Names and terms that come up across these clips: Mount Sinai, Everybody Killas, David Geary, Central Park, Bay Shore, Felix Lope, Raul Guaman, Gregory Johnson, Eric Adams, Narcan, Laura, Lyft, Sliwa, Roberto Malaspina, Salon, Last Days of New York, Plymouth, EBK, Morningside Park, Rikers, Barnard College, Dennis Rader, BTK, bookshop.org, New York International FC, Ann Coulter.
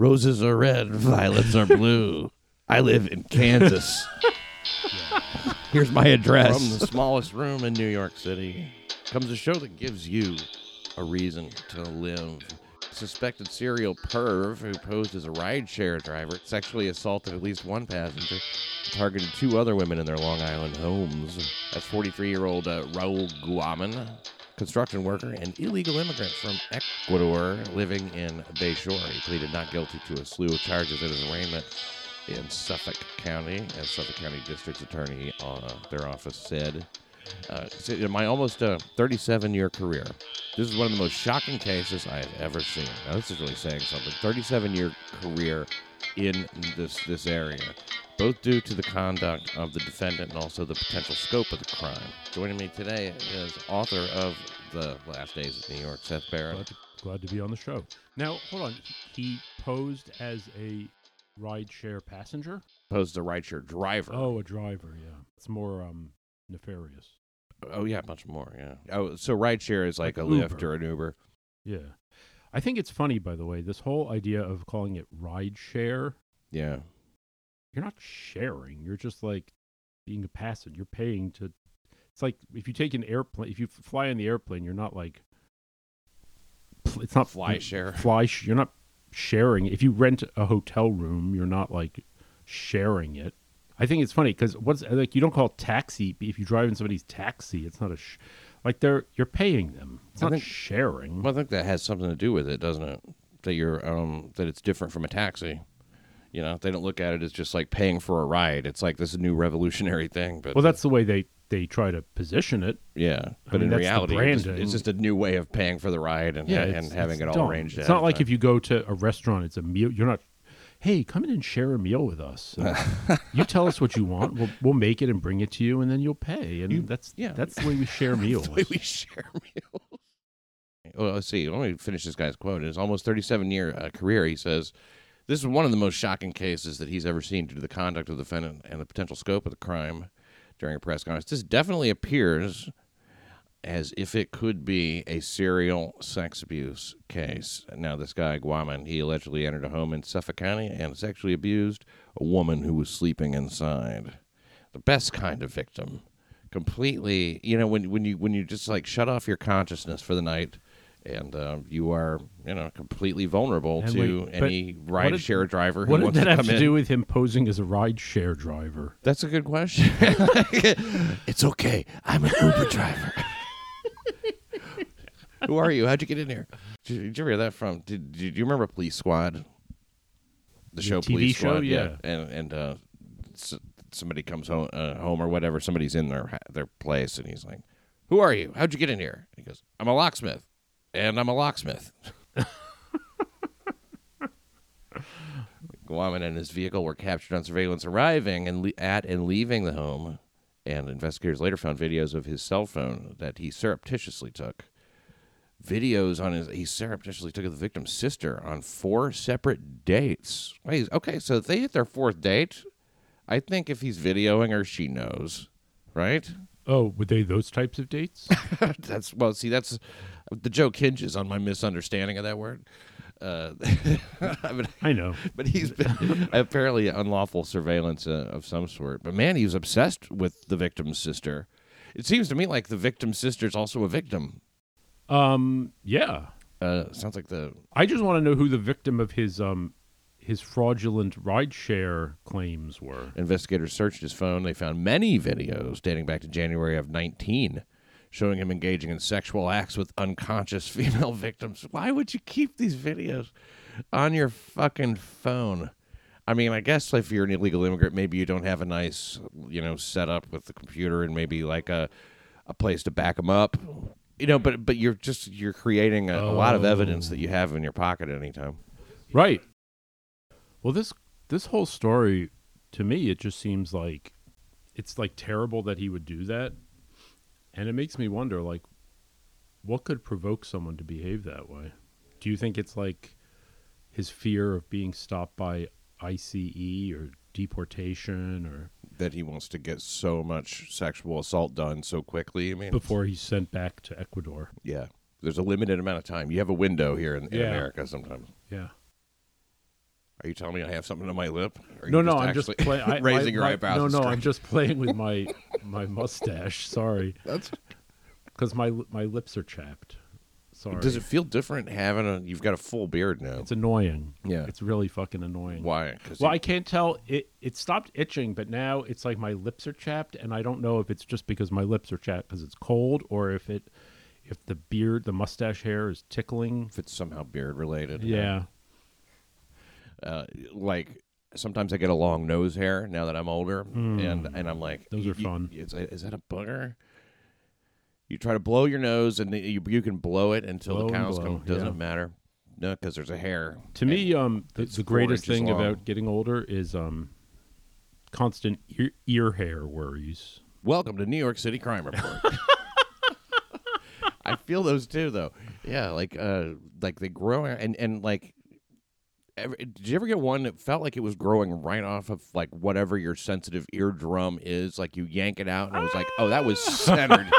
Roses are red, violets are blue. I live in Kansas. Here's my address. From the smallest room in New York City comes a show that gives you a reason to live. Suspected serial perv who posed as a rideshare driver sexually assaulted at least one passenger, targeted two other women in their Long Island homes. That's 43-year-old Raul Guaman, construction worker and illegal immigrant from Ecuador living in Bay Shore. He pleaded not guilty to a slew of charges at his arraignment in Suffolk County, as Suffolk County District's Attorney, their office said. In my almost 37-year career, this is one of the most shocking cases I have ever seen. Now, this is really saying something. 37-year career in this area, both due to the conduct of the defendant and also the potential scope of the crime. Joining me today is author of The Last Days of New York, Seth Barron. Glad to be on the show. Now, hold on. He posed as a rideshare passenger? Posed as a rideshare driver. Oh, a driver, yeah. It's more nefarious. Oh, yeah, much more, yeah. Oh, so rideshare is like a Lyft or an Uber. Yeah. I think it's funny, by the way, this whole idea of calling it rideshare. Yeah. You're not sharing. You're just like being a passenger. You're paying to... It's like if you take an airplane, if you fly in the airplane, you're not like... It's not fly share. You're not sharing. If you rent a hotel room, you're not like sharing it. I think it's funny because what's like you don't call it taxi if you drive in somebody's taxi. It's not a you're paying them. It's not sharing. Well, I think that has something to do with it, doesn't it? That you're that it's different from a taxi. You know, they don't look at it as just like paying for a ride. It's like this is a new revolutionary thing. But well, that's the way they try to position it. Yeah, but in reality, it's just a new way of paying for the ride and having it all arranged. It's not like if you go to a restaurant, it's a meal. You're not. Hey, come in and share a meal with us. You tell us what you want. We'll make it and bring it to you, and then you'll pay. And that's the way we share meals. That's the way we share meals. Well, let's see. Let me finish this guy's quote. In his almost 37-year career, he says, this is one of the most shocking cases that he's ever seen due to the conduct of the defendant and the potential scope of the crime during a press conference. This definitely appears as if it could be a serial sex abuse case. Now, this guy, Guaman, he allegedly entered a home in Suffolk County and sexually abused a woman who was sleeping inside. The best kind of victim. Completely, you know, when you just, like, shut off your consciousness for the night and you are, you know, completely vulnerable to any rideshare driver who wants to come in. What did that have to do with him posing as a rideshare driver? That's a good question. It's okay. I'm an Uber driver. Who are you? How'd you get in here? Did you hear that from? Did you remember Police Squad? The show, TV Police show? Squad, yeah. And somebody comes home or whatever. Somebody's in their place, and he's like, "Who are you? How'd you get in here?" And he goes, "I'm a locksmith, and I'm a locksmith." Guaman and his vehicle were captured on surveillance, arriving and leaving the home. And investigators later found videos of his cell phone that he surreptitiously took. He surreptitiously took the victim's sister on 4 separate dates. Okay, so if they hit their 4th date, I think if he's videoing her, she knows, right? Oh, were they those types of dates? That's the joke hinges on my misunderstanding of that word. I know, but he's been apparently unlawful surveillance of some sort. But man, he was obsessed with the victim's sister. It seems to me like the victim's sister is also a victim. Yeah. Sounds like the. I just want to know who the victim of his fraudulent rideshare claims were. Investigators searched his phone. They found many videos dating back to January of 19. Showing him engaging in sexual acts with unconscious female victims. Why would you keep these videos on your fucking phone? I mean, I guess if you're an illegal immigrant, maybe you don't have a nice, you know, setup with the computer and maybe like a place to back them up, you know. But you're creating a lot of evidence that you have in your pocket at any time. Right. Well, this whole story to me, it just seems like it's like terrible that he would do that. And it makes me wonder, like, what could provoke someone to behave that way? Do you think it's like his fear of being stopped by ICE or deportation, or that he wants to get so much sexual assault done so quickly? I mean, before he's sent back to Ecuador. Yeah, there's a limited amount of time. You have a window here in America sometimes. Yeah. Are you telling me I have something on my lip? No, I'm just raising your eyebrows. I'm just playing with my mustache. Sorry, that's because my lips are chapped. Sorry. Does it feel different having you've got a full beard now? It's annoying. Yeah. It's really fucking annoying. Why? Well, I can't tell. It stopped itching, but now it's like my lips are chapped, and I don't know if it's just because my lips are chapped because it's cold, or if the beard, the mustache hair is tickling. If it's somehow beard related. Yeah. Like sometimes I get a long nose hair now that I'm older, and I'm like. Those are fun. Is that a booger? You try to blow your nose, and you can blow it until the cows come. Doesn't matter, no, because there's a hair. To me, the greatest thing about getting older is constant ear hair worries. Welcome to New York City Crime Report. I feel those too, though. Yeah, like they grow, and like. Did you ever get one that felt like it was growing right off of like whatever your sensitive eardrum is? Like you yank it out, and it was like, oh, that was centered.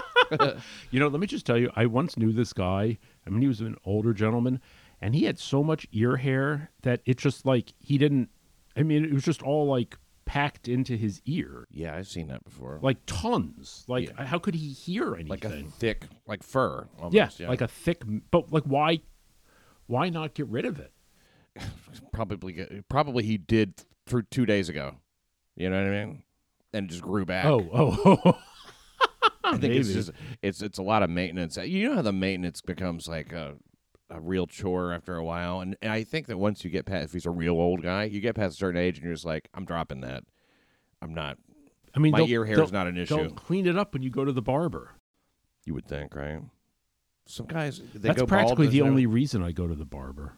You know, let me just tell you, I once knew this guy. I mean, he was an older gentleman, and he had so much ear hair that it just like he didn't. I mean, it was just all like packed into his ear. Yeah, I've seen that before. Like tons. Like how could he hear anything? Like a thick, like fur. Almost, yeah, like a thick. But like, why not get rid of it? Probably he did through 2 days ago. You know what I mean? And just grew back. Oh. I think it's just it's a lot of maintenance. You know how the maintenance becomes like a real chore after a while, and I think that once you get past, if he's a real old guy, you get past a certain age, and you're just like, I'm dropping that. I'm not. I mean, my ear hair is not an issue. Don't clean it up when you go to the barber. You would think, right? Some guys that's practically the only reason I go to the barber.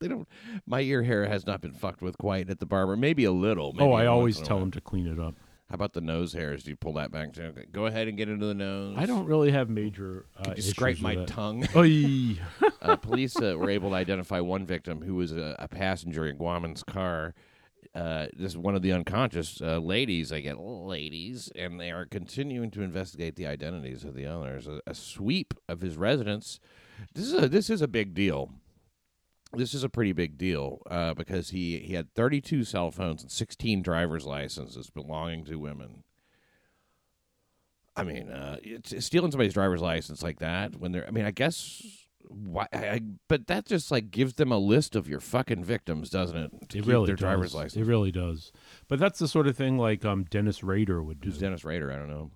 They don't. My ear hair has not been fucked with quite at the barber. Maybe a little. Maybe I always tell him to clean it up. How about the nose hairs? Do you pull that back too? Go ahead and get into the nose. I don't really have major issues. You scrape my tongue. Police were able to identify one victim who was a passenger in Guaman's car. This is one of the unconscious ladies. I get ladies, and they are continuing to investigate the identities of the others. A sweep of his residence. This is a big deal. This is a pretty big deal because he had 32 cell phones and 16 driver's licenses belonging to women. I mean, stealing somebody's driver's license like that when they're. I mean, I guess why? But that just like gives them a list of your fucking victims, doesn't it? To it keep really their does. Driver's license. It really does. But that's the sort of thing like Dennis Rader would do. Who's Dennis Rader? I don't know.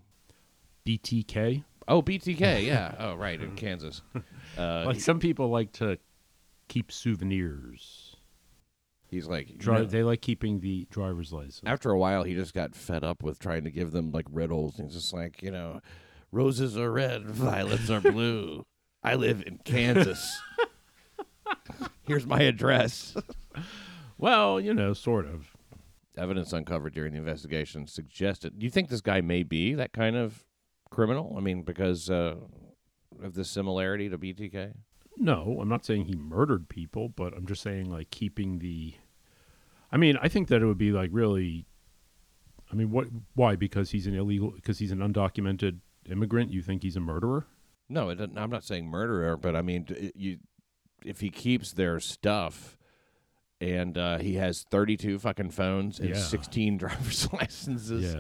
BTK. Oh, BTK. Yeah. Oh, right in Kansas. Like some people like to. Keep souvenirs. He's like they like keeping the driver's license. After a while, he just got fed up with trying to give them like red holes. He's just like, you know, roses are red, violets are blue. I live in Kansas. Here's my address. Well, you know, sort of. Evidence uncovered during the investigation suggested. Do you think this guy may be that kind of criminal? I mean, because of the similarity to BTK. No, I'm not saying he murdered people, but I'm just saying, like, keeping the... I mean, I think that it would be, like, really... I mean, what? Why? Because he's an illegal... Because he's an undocumented immigrant, you think he's a murderer? No, I'm not saying murderer, but, I mean, if he keeps their stuff and he has 32 fucking phones and 16 driver's licenses...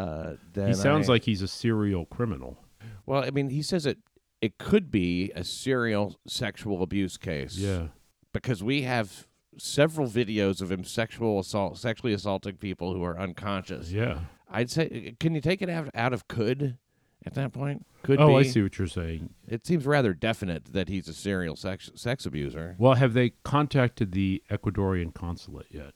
Yeah. Then he sounds like he's a serial criminal. Well, I mean, he says it... It could be a serial sexual abuse case. Yeah. Because we have several videos of him sexually assaulting people who are unconscious. Yeah. I'd say, can you take it out of could at that point? Could be. Oh, I see what you're saying. It seems rather definite that he's a serial sex abuser. Well, have they contacted the Ecuadorian consulate yet?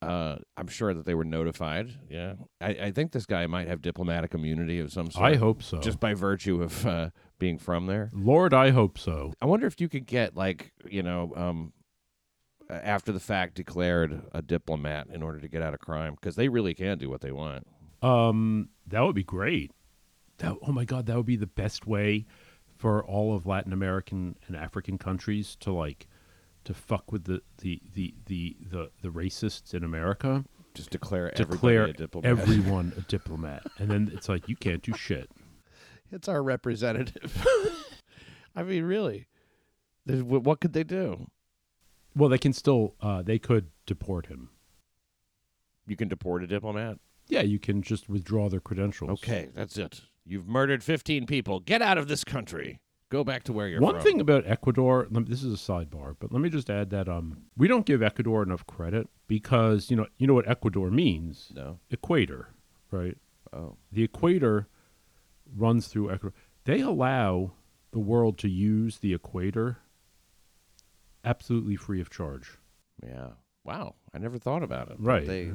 I'm sure that they were notified. Yeah, I think this guy might have diplomatic immunity of some sort. I hope so, just by virtue of being from there. Lord, I hope so. I wonder if you could get like after the fact declared a diplomat in order to get out of crime because they really can do what they want. That would be great. Oh my God, that would be the best way for all of Latin American and African countries to like. To fuck with the racists in America. Just declare a diplomat. Everyone a diplomat. And then it's like, you can't do shit. It's our representative. I mean, really. What could they do? Well, they can still, they could deport him. You can deport a diplomat? Yeah, you can just withdraw their credentials. Okay, that's it. You've murdered 15 people. Get out of this country. Go back to where you're from. One thing about Ecuador, this is a sidebar, but let me just add that we don't give Ecuador enough credit because, you know what Ecuador means? No. Equator, right? Oh. The equator runs through Ecuador. They allow the world to use the equator absolutely free of charge. Yeah. Wow. I never thought about it. Right.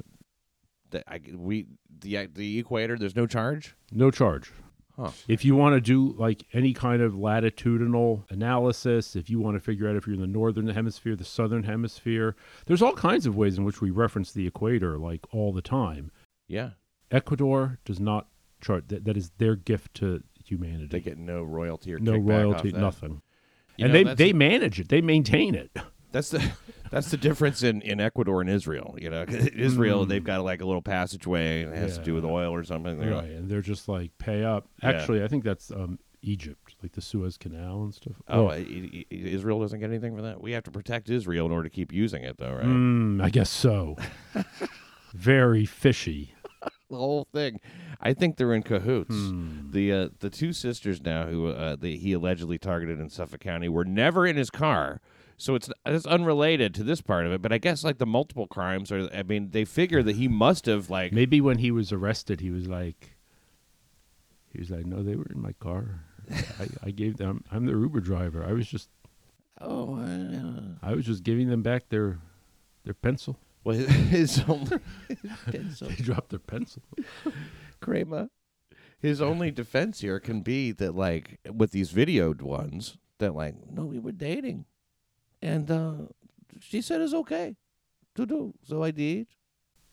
The equator, there's no charge? No charge. Huh. If you want to do like any kind of latitudinal analysis, if you want to figure out if you're in the northern hemisphere, the southern hemisphere, there's all kinds of ways in which we reference the equator like all the time. Yeah. Ecuador does not charge. That is their gift to humanity. They get no royalty or kickback off that. Nothing. They manage it. They maintain it. That's the difference in Ecuador and Israel. You know, Israel, they've got like a little passageway and it has to do with oil or something. They're right, and they're just like pay up. Actually, I think that's Egypt, like the Suez Canal and stuff. Oh, Israel doesn't get anything for that. We have to protect Israel in order to keep using it, though, right? I guess so. Very fishy. The whole thing. I think they're in cahoots. The two sisters now who he allegedly targeted in Suffolk County were never in his car. So it's unrelated to this part of it, but I guess like the multiple crimes are. I mean, they figure that he must have like maybe when he was arrested, he was like, no, they were in my car. I gave them. I'm the Uber driver. I was just giving them back their pencil. Well, his pencil. They dropped their pencil. Kramer. His only defense here can be that like with these videoed ones, that like no, we were dating. And she said it's okay to do. So I did.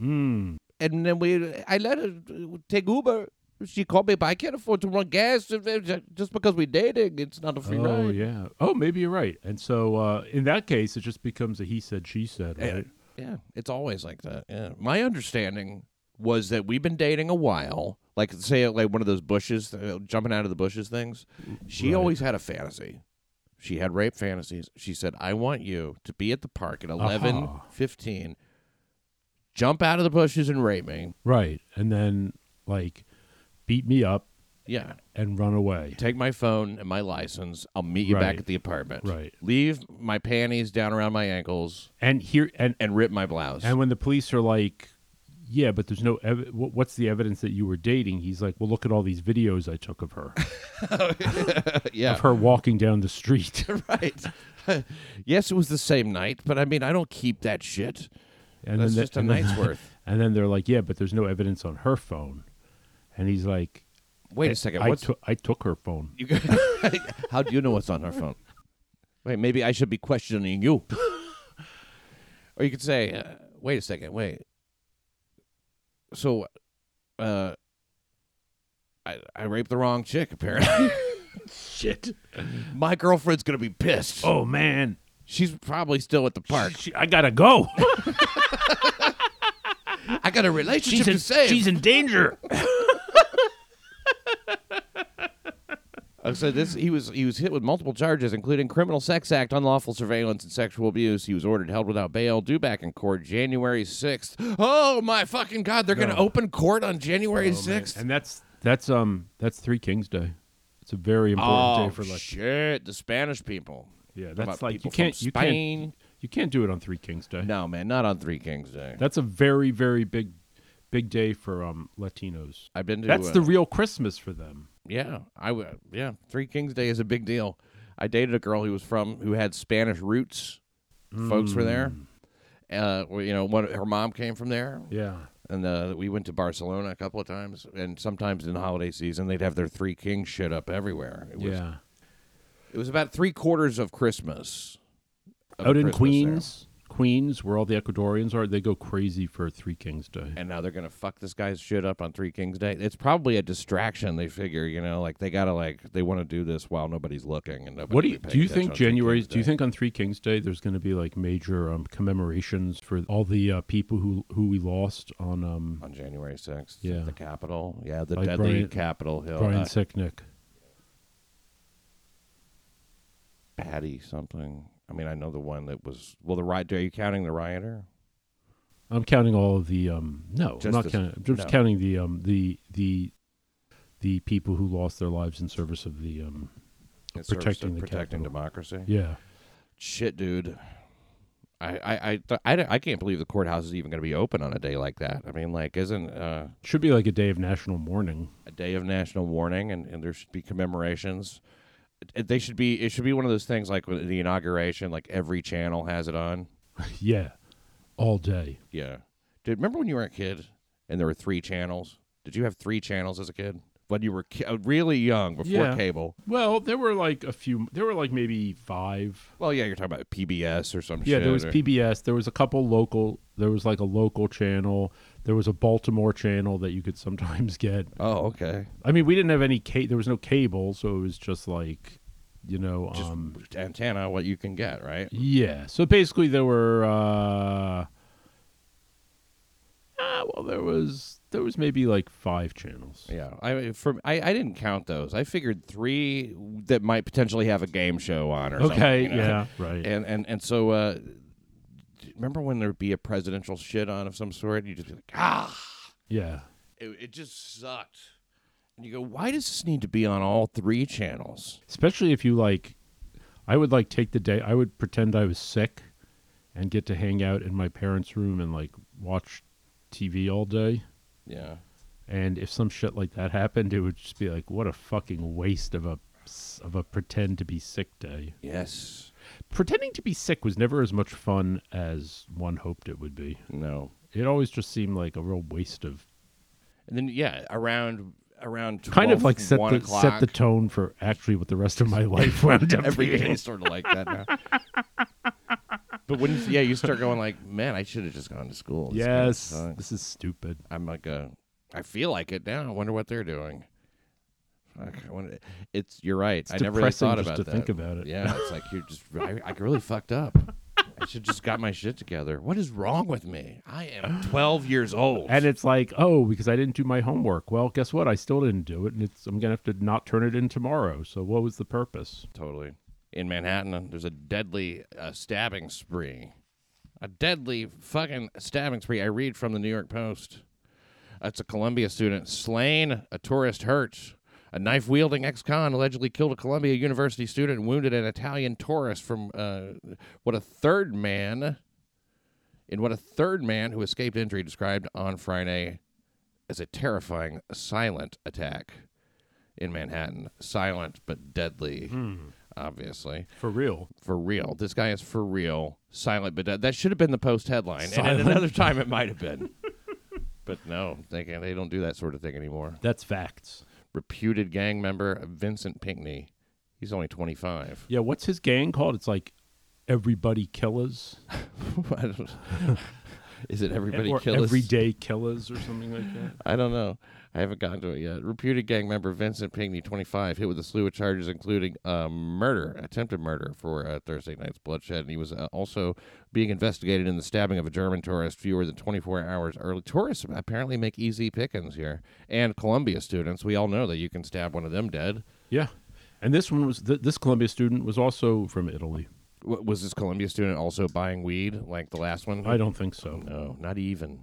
And then I let her take Uber. She called me, but I can't afford to run gas. Just because we're dating, it's not a free ride. Oh, yeah. Oh, maybe you're right. And so in that case, it just becomes a he said, she said, right? Yeah, it's always like that. Yeah. My understanding was that we've been dating a while. Like, say, like one of those bushes, jumping out of the bushes things. She always had a fantasy. She had rape fantasies. She said, I want you to be at the park at 11:15, jump out of the bushes and rape me. Right. And then, like, beat me up. Yeah. And run away. Take my phone and my license. I'll meet you back at the apartment. Right. Leave my panties down around my ankles. And here and rip my blouse. And when the police are like, yeah, but there's no what's the evidence that you were dating? He's like, well, look at all these videos I took of her. Yeah. Of her walking down the street. Right. Yes, it was the same night, but I mean, I don't keep that shit. And that's just a night's worth. And then they're like, yeah, but there's no evidence on her phone. And he's like, wait a second. I took her phone. How do you know what's on her phone? Wait, maybe I should be questioning you. Or you could say, wait a second, wait. So, I raped the wrong chick, apparently. Shit. My girlfriend's going to be pissed. Oh, man. She's probably still at the park. I got to go. I got a relationship to save. She's in danger. So he was hit with multiple charges, including criminal sex act, unlawful surveillance, and sexual abuse. He was ordered held without bail, due back in court January 6th. Oh my fucking God! They're gonna open court on January 6th, and that's Three Kings Day. It's a very important day for like shit. The Spanish people. Yeah, that's like you can't do it on Three Kings Day. No, man, not on Three Kings Day. That's a very, very big day for Latinos. I've been to that's the real Christmas for them. Yeah, Three Kings Day is a big deal. I dated a girl who had Spanish roots. Folks were there. Her mom came from there. Yeah, and we went to Barcelona a couple of times, and sometimes in the holiday season they'd have their Three Kings shit up everywhere. It was about 3/4 of Christmas. Out in Queens. Queens, where all the Ecuadorians are, they go crazy for Three Kings Day. And now they're going to fuck this guy's shit up on Three Kings Day. It's probably a distraction, they figure, like they got to they want to do this while nobody's looking. And do you think on Three Kings Day there's going to be like major commemorations for all the people who we lost on January 6th? Yeah. The Capitol. Yeah, the deadly Capitol Hill. Brian Sicknick. Patty something. I mean, I know the one that was, well, the riot. Are you counting the rioter? I'm counting all of the, no, I'm not counting. I'm just counting the people who lost their lives in service of the, protecting democracy. Yeah. Shit, dude. I can't believe the courthouse is even going to be open on a day like that. I mean, like, isn't... should be like a day of national mourning. A day of national mourning, and there should be commemorations. They should be... It should be one of those things, like, with the inauguration, like, every channel has it on. Yeah. All day. Yeah. Dude, remember when you were a kid and there were 3 channels? Did you have 3 channels as a kid? When you were really young, before cable. Well, there were like a few. There were like maybe 5. Well, yeah, you're talking about PBS or some shit. Yeah, there was PBS. There was a couple local. There was like a local channel. There was a Baltimore channel that you could sometimes get. Oh, okay. I mean, we didn't have any cable. There was no cable, so it was just like, you know. Just antenna, what you can get, right? Yeah. So basically there were, there was maybe like 5 channels. Yeah, I didn't count those. I figured 3 that might potentially have a game show on or something. Okay, you know? Yeah, right. And so, remember when there'd be a presidential shit on of some sort, and you'd just be like, ah! Yeah. It just sucked. And you go, why does this need to be on all 3 channels? Especially if you, like, I would, like, take the day, I would pretend I was sick and get to hang out in my parents' room and, like, watch TV all day. Yeah. And if some shit like that happened, it would just be like, what a fucking waste of a pretend to be sick day. Yes. Pretending to be sick was never as much fun as one hoped it would be. No. It always just seemed like a real waste of. And then, yeah, around 12, kind of like set the tone for actually what the rest of my life wound up every day is sort of like that now. But when you start going like, man, I should have just gone to school. This yes, this is stupid. I'm like, I feel like it now. I wonder what they're doing. You're right. It's I never really thought about that. Think about it. Yeah, it's like you're just. I really fucked up. I should just got my shit together. What is wrong with me? I am 12 years old. And it's like, oh, because I didn't do my homework. Well, guess what? I still didn't do it, and I'm gonna have to not turn it in tomorrow. So what was the purpose? Totally. In Manhattan, there's a deadly stabbing spree. A deadly fucking stabbing spree. I read from the New York Post. It's a Columbia student slain, a tourist hurt. A knife-wielding ex-con allegedly killed a Columbia University student and wounded an Italian tourist from what a third man who escaped injury described on Friday as a terrifying silent attack in Manhattan. Silent but deadly. Mm. Obviously. For real. This guy is for real. Silent, but that should have been the Post headline. Silent. And at another time it might have been. But no, they don't do that sort of thing anymore. That's facts. Reputed gang member Vincent Pinckney. He's only 25. Yeah, what's his gang called? It's like Everybody Killas. I don't know. Is it Everybody Killas? Everyday Killas or something like that? I don't know. I haven't gotten to it yet. Reputed gang member Vincent Pinckney, 25, hit with a slew of charges, including attempted murder for Thursday night's bloodshed. And he was also being investigated in the stabbing of a German tourist fewer than 24 hours early. Tourists apparently make easy pickings here. And Columbia students, we all know that you can stab one of them dead. Yeah. And this one was this Columbia student was also from Italy. Was this Columbia student also buying weed like the last one? I don't think so. No, not even.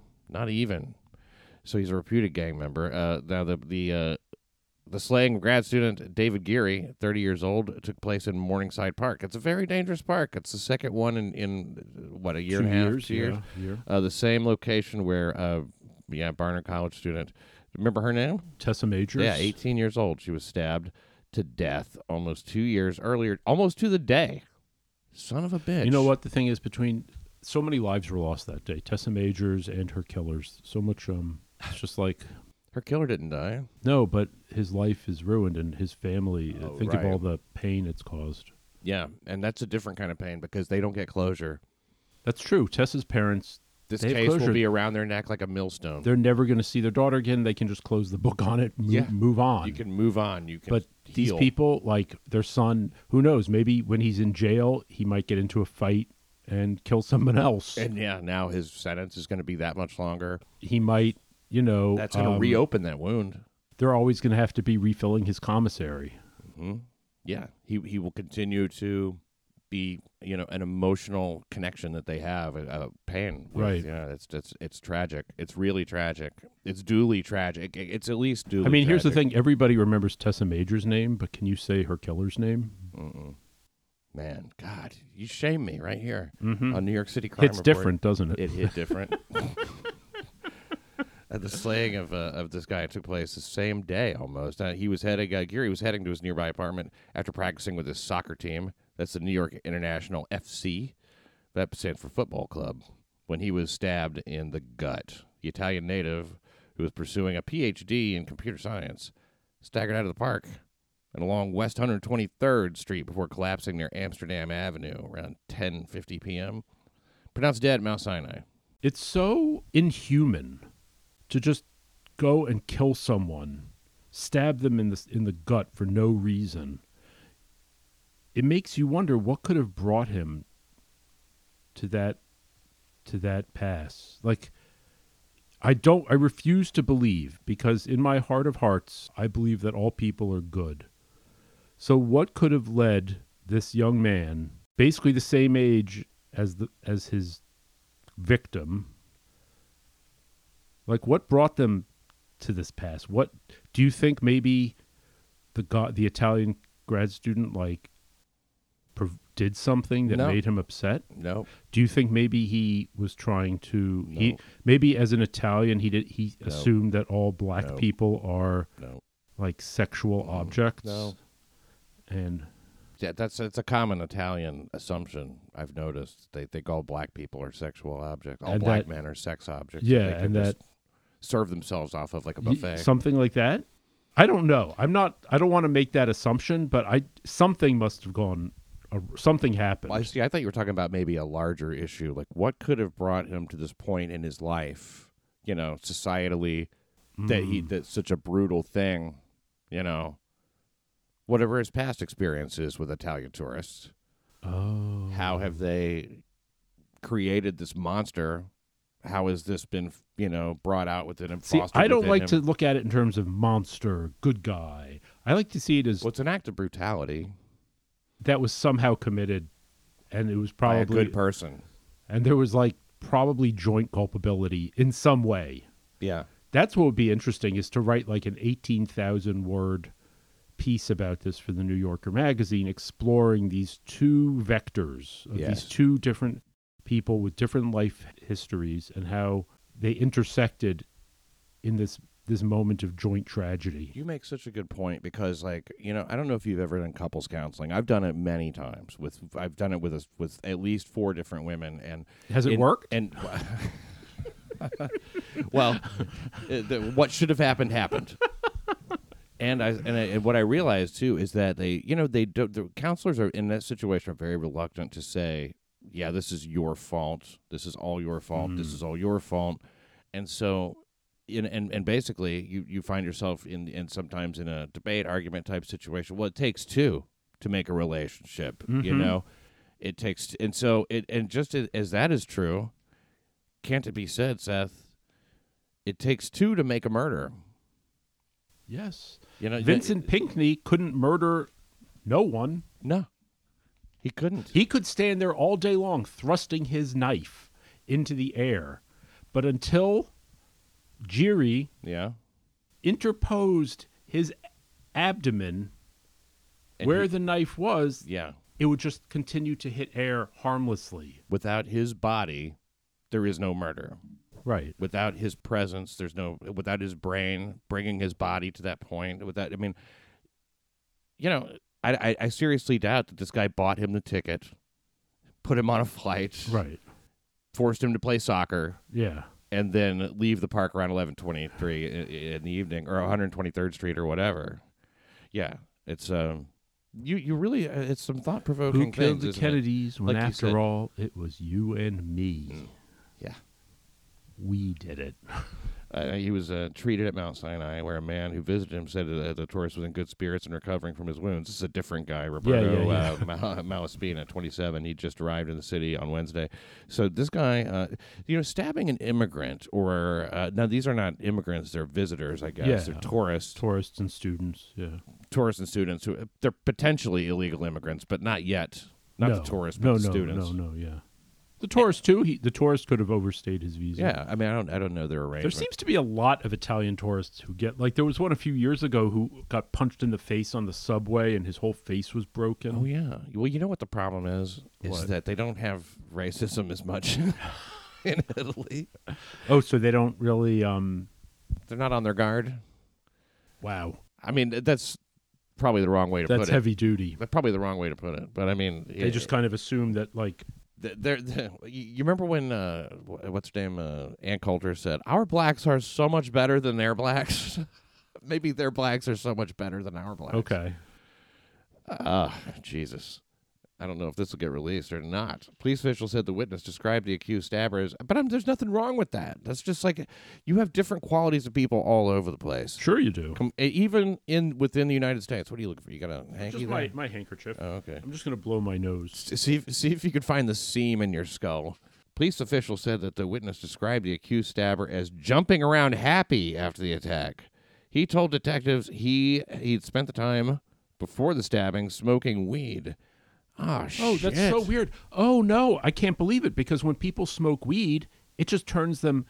So he's a reputed gang member. Now the slaying of grad student David Geary, 30 years old, took place in Morningside Park. It's a very dangerous park. It's the second one in a year and a half? 2 years. Yeah. The same location where Barnard College student. Remember her name? Tessa Majors. Yeah, 18 years old. She was stabbed to death almost 2 years earlier, almost to the day. Son of a bitch. You know what the thing is between so many lives were lost that day. Tessa Majors and her killers. So much it's just like her killer didn't die. No, but his life is ruined and his family think of all the pain it's caused. Yeah, and that's a different kind of pain because they don't get closure. That's true. Tessa's parents This case will be around their neck like a millstone. They're never going to see their daughter again. They can just close the book on it, move on. You can move on. You can But heal. These people, like their son, who knows? Maybe when he's in jail, he might get into a fight and kill someone else. And yeah, now his sentence is going to be that much longer. He might, you know. That's going to reopen that wound. They're always going to have to be refilling his commissary. Mm-hmm. Yeah, he will continue to be, you know, an emotional connection that they have, a pain. With, right. You know, it's tragic. It's really tragic. It's duly tragic. It's at least duly tragic. I mean, here's the thing. Everybody remembers Tessa Majors' name, but can you say her killer's name? Mm-mm. Man, God, you shame me right here on New York City Crime Report. It's different, doesn't it? It hit different. The slaying of this guy took place the same day almost. He was heading. Geary was heading to his nearby apartment after practicing with his soccer team. That's the New York International FC. That stands for football club. When he was stabbed in the gut, the Italian native who was pursuing a PhD in computer science staggered out of the park and along West 123rd Street before collapsing near Amsterdam Avenue around 10:50 p.m. Pronounced dead at Mount Sinai. It's so inhuman to just go and kill someone, stab them in the gut for no reason. It makes you wonder what could have brought him to that pass. Like, I refuse to believe, because in my heart of hearts, I believe that all people are good. So what could have led this young man, basically the same age as his victim? Like, what brought them to this pass? What do you think? Maybe the Italian grad student did something that made him upset? No. Do you think maybe he was trying to? No. Maybe as an Italian, he assumed that all black people are like sexual objects. No. And yeah, it's a common Italian assumption I've noticed. They think all black people are sexual objects. All black men are sex objects. Yeah, and that serve themselves off of like a buffet. Something like that? I don't know. I don't want to make that assumption, but something must have gone, something happened. Well, I thought you were talking about maybe a larger issue, like what could have brought him to this point in his life, you know, societally, that such a brutal thing, you know, whatever his past experience is with Italian tourists. Oh. How have they created this monster? How has this been, you know, brought out within him? See, I don't like to look at it in terms of monster, good guy. I like to see it as... Well, it's an act of brutality. That was somehow committed, and it was probably... By a good person. And there was, like, probably joint culpability in some way. Yeah. That's what would be interesting, is to write, like, an 18,000-word piece about this for the New Yorker magazine, exploring these two vectors of these two different... people with different life histories and how they intersected in this moment of joint tragedy. You make such a good point, because, like, you know, I don't know if you've ever done couples counseling. I've done it many times. I've done it with at least four different women, and has it worked? And well, what should have happened. And what I realized too is that the counselors are in that situation are very reluctant to say, yeah, this is your fault. This is all your fault. This is all your fault. And so, and basically, you find yourself in sometimes in a debate, argument type situation. Well, it takes two to make a relationship. You know, it takes. And so, just as that is true, can't it be said, Seth? It takes two to make a murder. Yes. You know, Vincent Pinckney couldn't murder no one. No. He couldn't. He could stand there all day long thrusting his knife into the air. But until Geary interposed his abdomen and where the knife was, it would just continue to hit air harmlessly. Without his body, there is no murder. Right. Without his presence, without his brain bringing his body to that point, I seriously doubt that this guy bought him the ticket, put him on a flight, right, forced him to play soccer, and then leave the park around 11:23 in the evening, or 123rd Street, or whatever. Yeah, it's you really it's some thought provoking things. Who killed the Kennedys? When, like, after all, it was you and me. Yeah, we did it. He was treated at Mount Sinai, where a man who visited him said that the tourist was in good spirits and recovering from his wounds. This is a different guy, Roberto Malaspina, 27. He just arrived in the city on Wednesday. So this guy, stabbing an immigrant, or now these are not immigrants; they're visitors, I guess. Yeah. They're tourists, and students. Yeah, tourists and students who they're potentially illegal immigrants, but not yet. Not the tourists, but the students. No, yeah. The tourist too. The tourist could have overstayed his visa. Yeah, I mean, I don't know their arrangement. There seems to be a lot of Italian tourists who get like there was one a few years ago who got punched in the face on the subway and his whole face was broken. Oh yeah. Well, you know what the problem is that they don't have racism as much in Italy. Oh, so they don't really. They're not on their guard. Wow. I mean, that's probably the wrong way to put it. That's heavy duty. That's probably the wrong way to put it. But I mean, they just kind of assume that like. You remember when, what's her name, Ann Coulter said, our blacks are so much better than their blacks. Maybe their blacks are so much better than our blacks. Okay. Jesus. I don't know if this will get released or not. Police officials said the witness described the accused stabber as, but there's nothing wrong with that. That's just like, you have different qualities of people all over the place. Sure you do. Even within the United States. What are you looking for? You got a hanky? Just my handkerchief. Oh, okay. I'm just going to blow my nose. See if you could find the seam in your skull. Police officials said that the witness described the accused stabber as jumping around happy after the attack. He told detectives he'd spent the time before the stabbing smoking weed. Oh, shit. Oh, that's so weird. Oh, no, I can't believe it, because when people smoke weed, it just makes them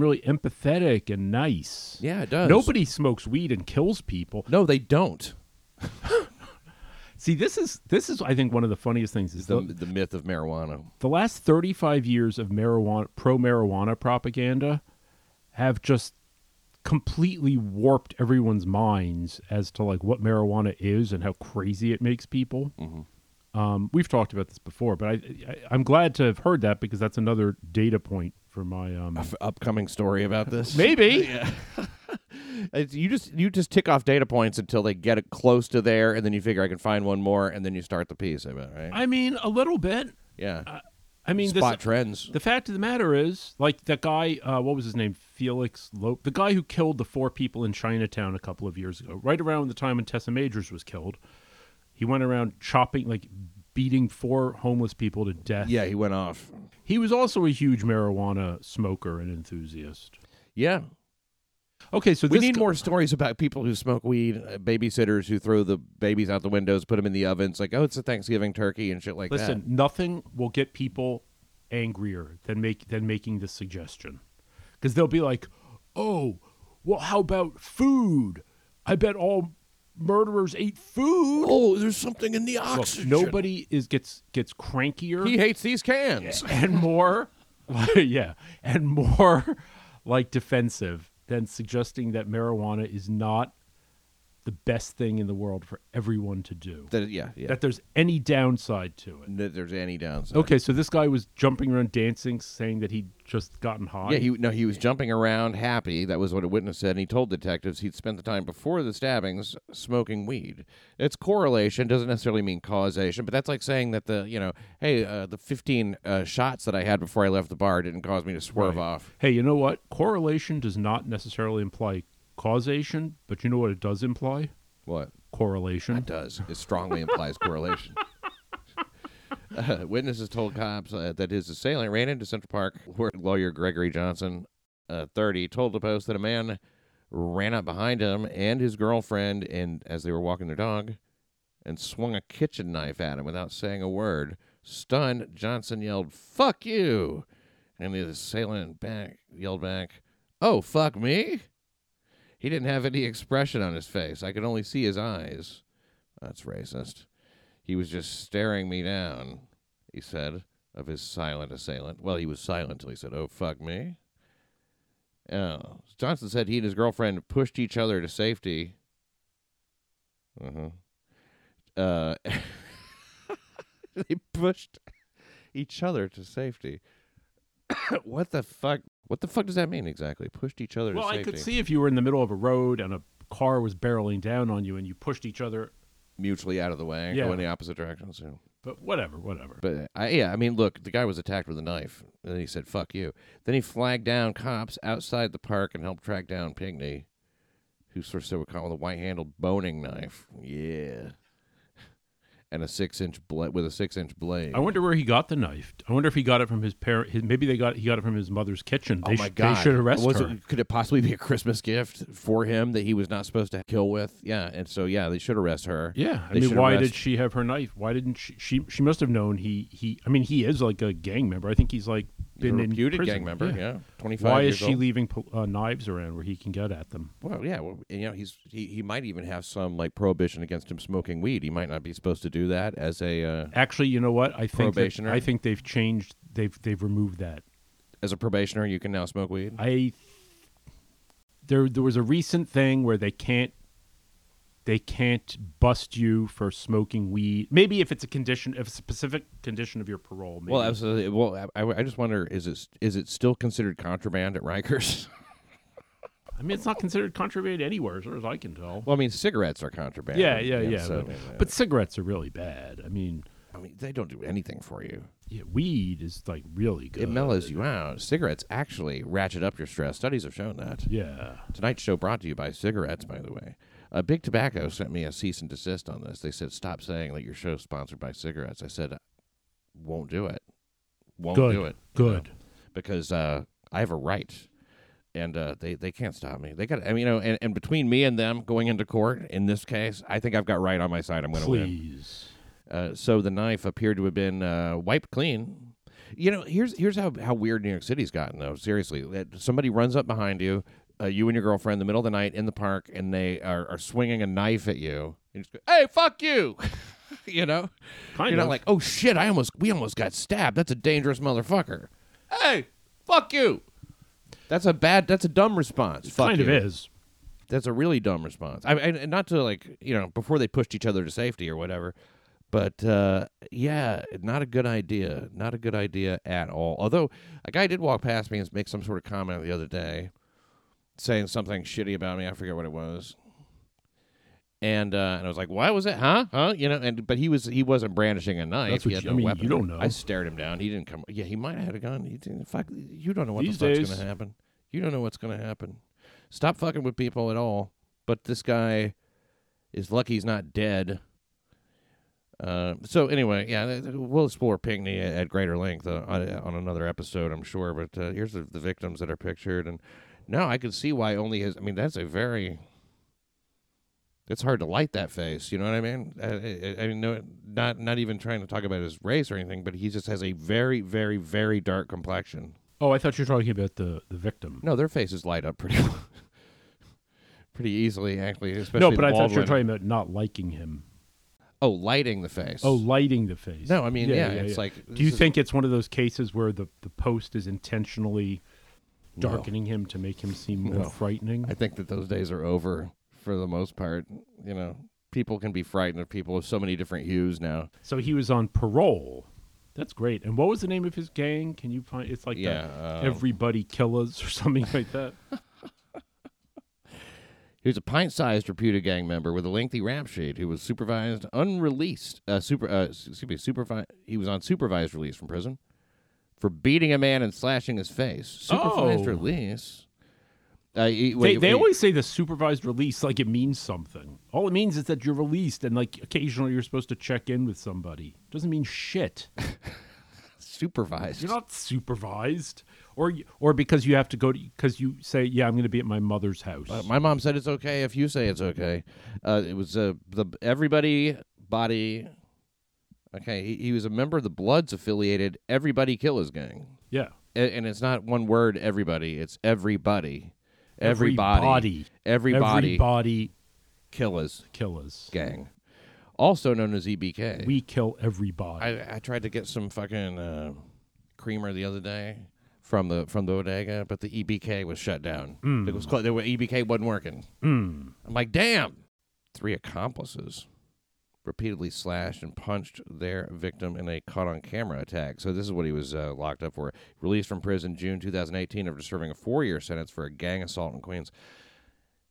really empathetic and nice. Yeah, it does. Nobody smokes weed and kills people. No, they don't. See, this is I think, one of the funniest things is the myth of marijuana. The last 35 years of pro-marijuana propaganda have just completely warped everyone's minds as to, like, what marijuana is and how crazy it makes people. Mm-hmm. We've talked about this before, but I'm glad to have heard that because that's another data point for my upcoming story about this. Maybe. Yeah. You just tick off data points until they get it close to there, and then you figure I can find one more, and then you start the piece of it, right? I mean, a little bit. Yeah. I mean, spot trends. The fact of the matter is, like that guy, what was his name? Felix Lope, the guy who killed the 4 people in Chinatown a couple of years ago, right around the time when Tessa Majors was killed. He went around beating 4 homeless people to death. Yeah, he went off. He was also a huge marijuana smoker and enthusiast. Yeah. Okay, so we need more stories about people who smoke weed, babysitters who throw the babies out the windows, put them in the ovens, like, oh, it's a Thanksgiving turkey and shit like that. Listen, nothing will get people angrier than making this suggestion. Because they'll be like, oh, well, how about food? I bet all murderers ate food. Oh, there's something in the oxygen. Look, nobody gets crankier. He hates these cans. And more, like defensive. Than suggesting that marijuana is not the best thing in the world for everyone to do. That there's any downside to it. That there's any downside. Okay, so this guy was jumping around dancing, saying that he'd just gotten high. Yeah, he was jumping around happy. That was what a witness said, and he told detectives he'd spent the time before the stabbings smoking weed. It's correlation, doesn't necessarily mean causation, but that's like saying that the 15 shots that I had before I left the bar didn't cause me to swerve off. Hey, you know what? Correlation does not necessarily imply causation, but you know what it does imply? What? Correlation. It does. It strongly implies correlation. Witnesses told cops that his assailant ran into Central Park, where lawyer Gregory Johnson, 30, told the Post that a man ran up behind him and his girlfriend and as they were walking their dog and swung a kitchen knife at him without saying a word. Stunned, Johnson yelled, "Fuck you!" And the assailant yelled back, "Oh, fuck me?" He didn't have any expression on his face. I could only see his eyes. That's racist. He was just staring me down, he said, of his silent assailant. Well, he was silent till he said, "Oh, fuck me." Johnson said he and his girlfriend pushed each other to safety. They pushed each other to safety. What the fuck? What the fuck does that mean exactly? Pushed each other to safety. Well, I could see if you were in the middle of a road and a car was barreling down on you and you pushed each other mutually out of the way, go in the opposite direction. So. But whatever. But I mean, look, the guy was attacked with a knife, and then he said, "Fuck you." Then he flagged down cops outside the park and helped track down Pinckney, who sort of said, "We're caught with a white-handled boning knife." Yeah. and a 6-inch blade with a 6-inch blade. I wonder where he got the knife. I wonder if he got it from his parent. Maybe he got it from his mother's kitchen. They they should arrest her. Could it possibly be a Christmas gift for him that he was not supposed to kill with? Yeah, and so they should arrest her. Yeah, why did she have her knife? Why didn't she must have known he. I mean, he is like a gang member. I think he's like been in prison. Gang member. Yeah, 25. Why is she leaving knives around where he can get at them? Well, yeah, he might even have some like prohibition against him smoking weed. He might not be supposed to do that as a actually, you know what? I think probationer. I think they've changed. They've removed that. As a probationer, you can now smoke weed. There was a recent thing where they can't bust you for smoking weed. Maybe if it's a condition, if it's a specific condition of your parole. Maybe. Well, absolutely. Well, I just wonder, is it still considered contraband at Rikers? I mean, it's not considered contraband anywhere, as far as I can tell. Well, I mean, cigarettes are contraband. Yeah. So, but cigarettes are really bad. I mean, they don't do anything for you. Yeah, weed is like really good. It mellows you out. Cigarettes actually ratchet up your stress. Studies have shown that. Yeah. Tonight's show brought to you by cigarettes, by the way. Big Tobacco sent me a cease and desist on this. They said, stop saying that your show's sponsored by cigarettes. I said, won't do it. Good. You know? Because I have a right. And they can't stop me. They got, and between me and them going into court in this case, I think I've got right on my side. I'm going to win. Please. So the knife appeared to have been wiped clean. You know, here's how weird New York City's gotten though. Seriously, somebody runs up behind you, you and your girlfriend, in the middle of the night in the park, and they are swinging a knife at you. And just go, hey, fuck you. You know, you're not like, oh shit, we almost got stabbed. That's a dangerous motherfucker. Hey, fuck you. That's a dumb response. It kind of is. That's a really dumb response. I mean, not to before they pushed each other to safety or whatever, but not a good idea. Not a good idea at all. Although a guy did walk past me and make some sort of comment the other day, saying something shitty about me. I forget what it was. And I was like, "Why was it? Huh?" You know. But he wasn't brandishing a knife. He had no weapon. You don't know. I stared him down. He didn't come. Yeah, he might have had a gun. He didn't. Fuck. You don't know what these the fuck's going to happen. You don't know what's going to happen. Stop fucking with people at all. But this guy is lucky he's not dead. So anyway, yeah, we'll explore Pinckney at greater length on another episode, I'm sure. But here's the victims that are pictured, and now I can see why only his. I mean, that's a very. It's hard to light that face, you know what I mean? Not even trying to talk about his race or anything, but he just has a very, very, very dark complexion. Oh, I thought you were talking about the victim. No, their faces light up pretty easily, actually. Especially no, but I thought you were talking about not liking him. Oh, lighting the face. No, I mean, it's like... Do you think it's one of those cases where the post is intentionally darkening him to make him seem more frightening? I think that those days are over. For the most part, you know, people can be frightened of people of so many different hues now. So he was on parole. That's great. And what was the name of his gang? Can you find? It's like Everybody Killas or something like that. He was a pint-sized reputed gang member with a lengthy rap sheet who was supervised, unreleased. He was on supervised release from prison for beating a man and slashing his face. Supervised release. They always say the supervised release like it means something. All it means is that you're released and like occasionally you're supposed to check in with somebody. Doesn't mean shit. Supervised. You're not supervised. Or because you have to go to, because you say, yeah, I'm going to be at my mother's house. My mom said it's okay if you say it's okay. It was the Everybody Body. Okay, he was a member of the Bloods affiliated Everybody Killas gang. Yeah. And it's not one word, everybody. It's everybody. Everybody Killers gang, also known as EBK. We kill everybody. I tried to get some fucking creamer the other day from the bodega, but the EBK was shut down. It was closed. EBK wasn't working. I'm like, damn. 3 accomplices repeatedly slashed and punched their victim in a caught-on-camera attack. So this is what he was locked up for. Released from prison June 2018 after serving a 4-year sentence for a gang assault in Queens.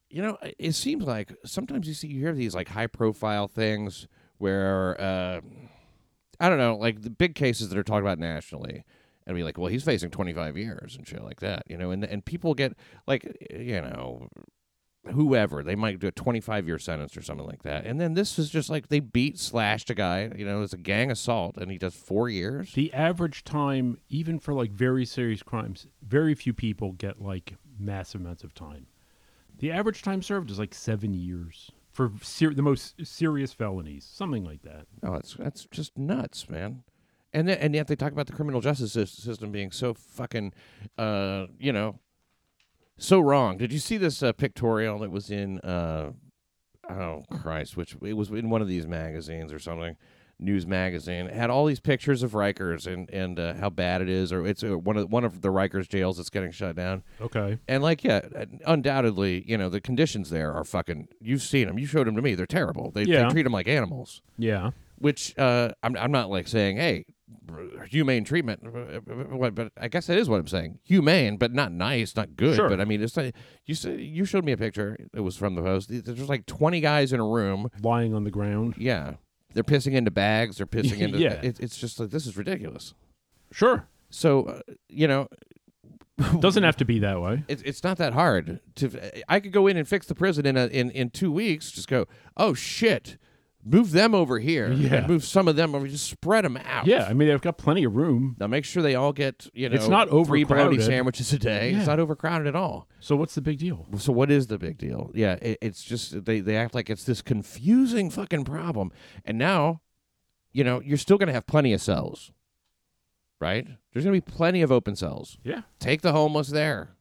You know, it seems like sometimes you hear these like high-profile things where, I don't know, like the big cases that are talked about nationally. And be like, well, he's facing 25 years and shit like that, you know. And people get like, you know... whoever. They might do a 25-year sentence or something like that. And then this is just like they slashed a guy. You know, it's a gang assault, and he does 4 years. The average time, even for like very serious crimes, very few people get like massive amounts of time. The average time served is like 7 years for the most serious felonies, something like that. Oh, that's just nuts, man. And then, and yet they talk about the criminal justice system being so fucking, you know, so wrong. Did you see this pictorial that was in, oh, Christ, which it was in one of these magazines or something, news magazine. It had all these pictures of Rikers and how bad it is, or it's one of the Rikers jails that's getting shut down. Okay. And like, yeah, undoubtedly, you know, the conditions there are fucking, you've seen them. You showed them to me. They're terrible. They treat them like animals. Yeah. Which I'm not like saying, hey, humane treatment, but I guess that is what I'm saying. Humane, but not nice, not good. Sure. But I mean, it's like, you showed me a picture. It was from the Post. There's like 20 guys in a room. Lying on the ground. Yeah. They're pissing into bags. They're pissing into... yeah. It's just like, this is ridiculous. Sure. So, you know... Doesn't have to be that way. It's not that hard. I could go in and fix the prison in 2 weeks. Just go, oh, shit. Move them over here. Yeah. Move some of them over. Just spread them out. Yeah, I mean, they've got plenty of room. Now, make sure they all get, you know, it's not 3 bologna sandwiches a day. Yeah. It's not overcrowded at all. So what's the big deal? So what is the big deal? Yeah, it's just they act like it's this confusing fucking problem. And now, you know, you're still going to have plenty of cells, right? There's going to be plenty of open cells. Yeah. Take the homeless there.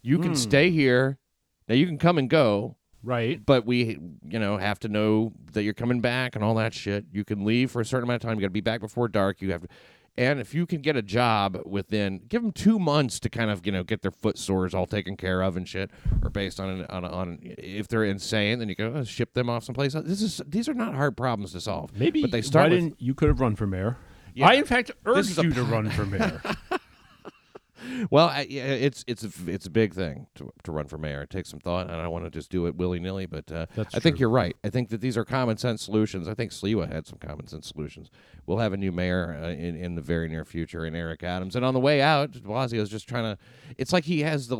You can stay here. Now, you can come and go. Right. But we, you know, have to know that you're coming back and all that shit. You can leave for a certain amount of time. You got to be back before dark. You have to, and if you can get a job within, give them 2 months to kind of, you know, get their foot sores all taken care of and shit, or based on if they're insane, then you can ship them off someplace. These are not hard problems to solve. Maybe, but they start you could have run for mayor. Yeah. I, in fact, urged you to run for mayor. Well, it's a big thing to run for mayor. It takes some thought, and I don't want to just do it willy-nilly, but I think you're right. I think that these are common-sense solutions. I think Sliwa had some common-sense solutions. We'll have a new mayor in the very near future in Eric Adams. And on the way out, de Blasio's just trying to... It's like he has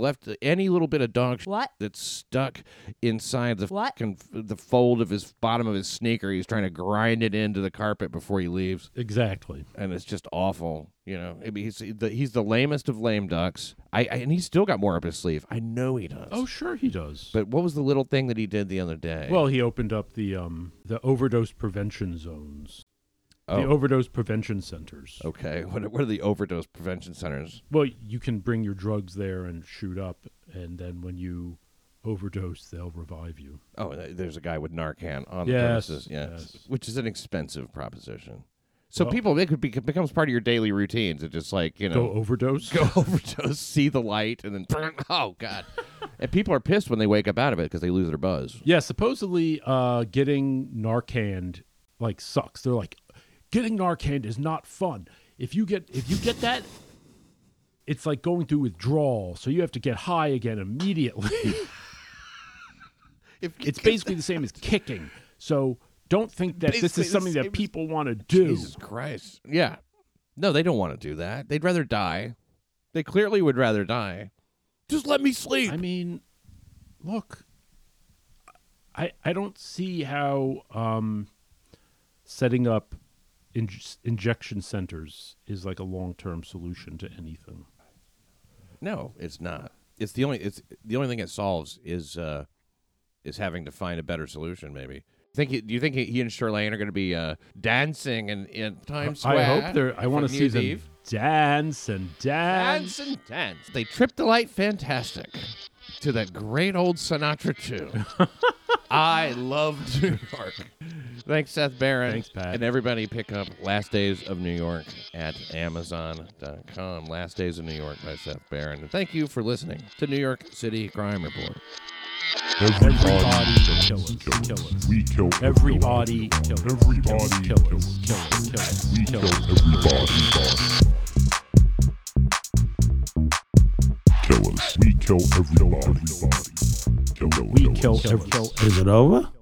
any little bit of dog shit that's stuck inside the fold of his bottom of his sneaker. He's trying to grind it into the carpet before he leaves. Exactly. And it's just awful. You know, he's the lamest of lame ducks. And he's still got more up his sleeve. I know he does. Oh, sure he does. But what was the little thing that he did the other day? Well, he opened up the overdose prevention zones. Oh. The overdose prevention centers. Okay. What are the overdose prevention centers? Well, you can bring your drugs there and shoot up, and then when you overdose, they'll revive you. Oh, there's a guy with Narcan on the premises. Yes. Which is an expensive proposition. So people, it becomes part of your daily routines. It's just like, you know. Go overdose, see the light, and then, oh, God. And people are pissed when they wake up out of it because they lose their buzz. Yeah, supposedly getting Narcaned, like, sucks. They're like, getting Narcaned is not fun. If you get that, it's like going through withdrawal. So you have to get high again immediately. It's basically the same as kicking. So... Don't think that this is something that people want to do. Jesus Christ. Yeah. No, they don't want to do that. They'd rather die. They clearly would rather die. Just let me sleep. I mean, look, I don't see how setting up injection centers is like a long-term solution to anything. No, it's not. It's the only thing it solves is having to find a better solution, maybe. Do you think he and Shirlane are going to be dancing in Times Square? I hope they're. I want to see them dance. They trip the light, fantastic, to that great old Sinatra tune. I love New York. Thanks, Seth Barron. Thanks, Pat. And everybody, pick up Last Days of New York at Amazon.com. Last Days of New York by Seth Barron. And thank you for listening to New York City Crime Report. Everybody kill us. We kill everybody. Everybody kill us. We kill everybody. Kill us. We kill everybody. Is it over?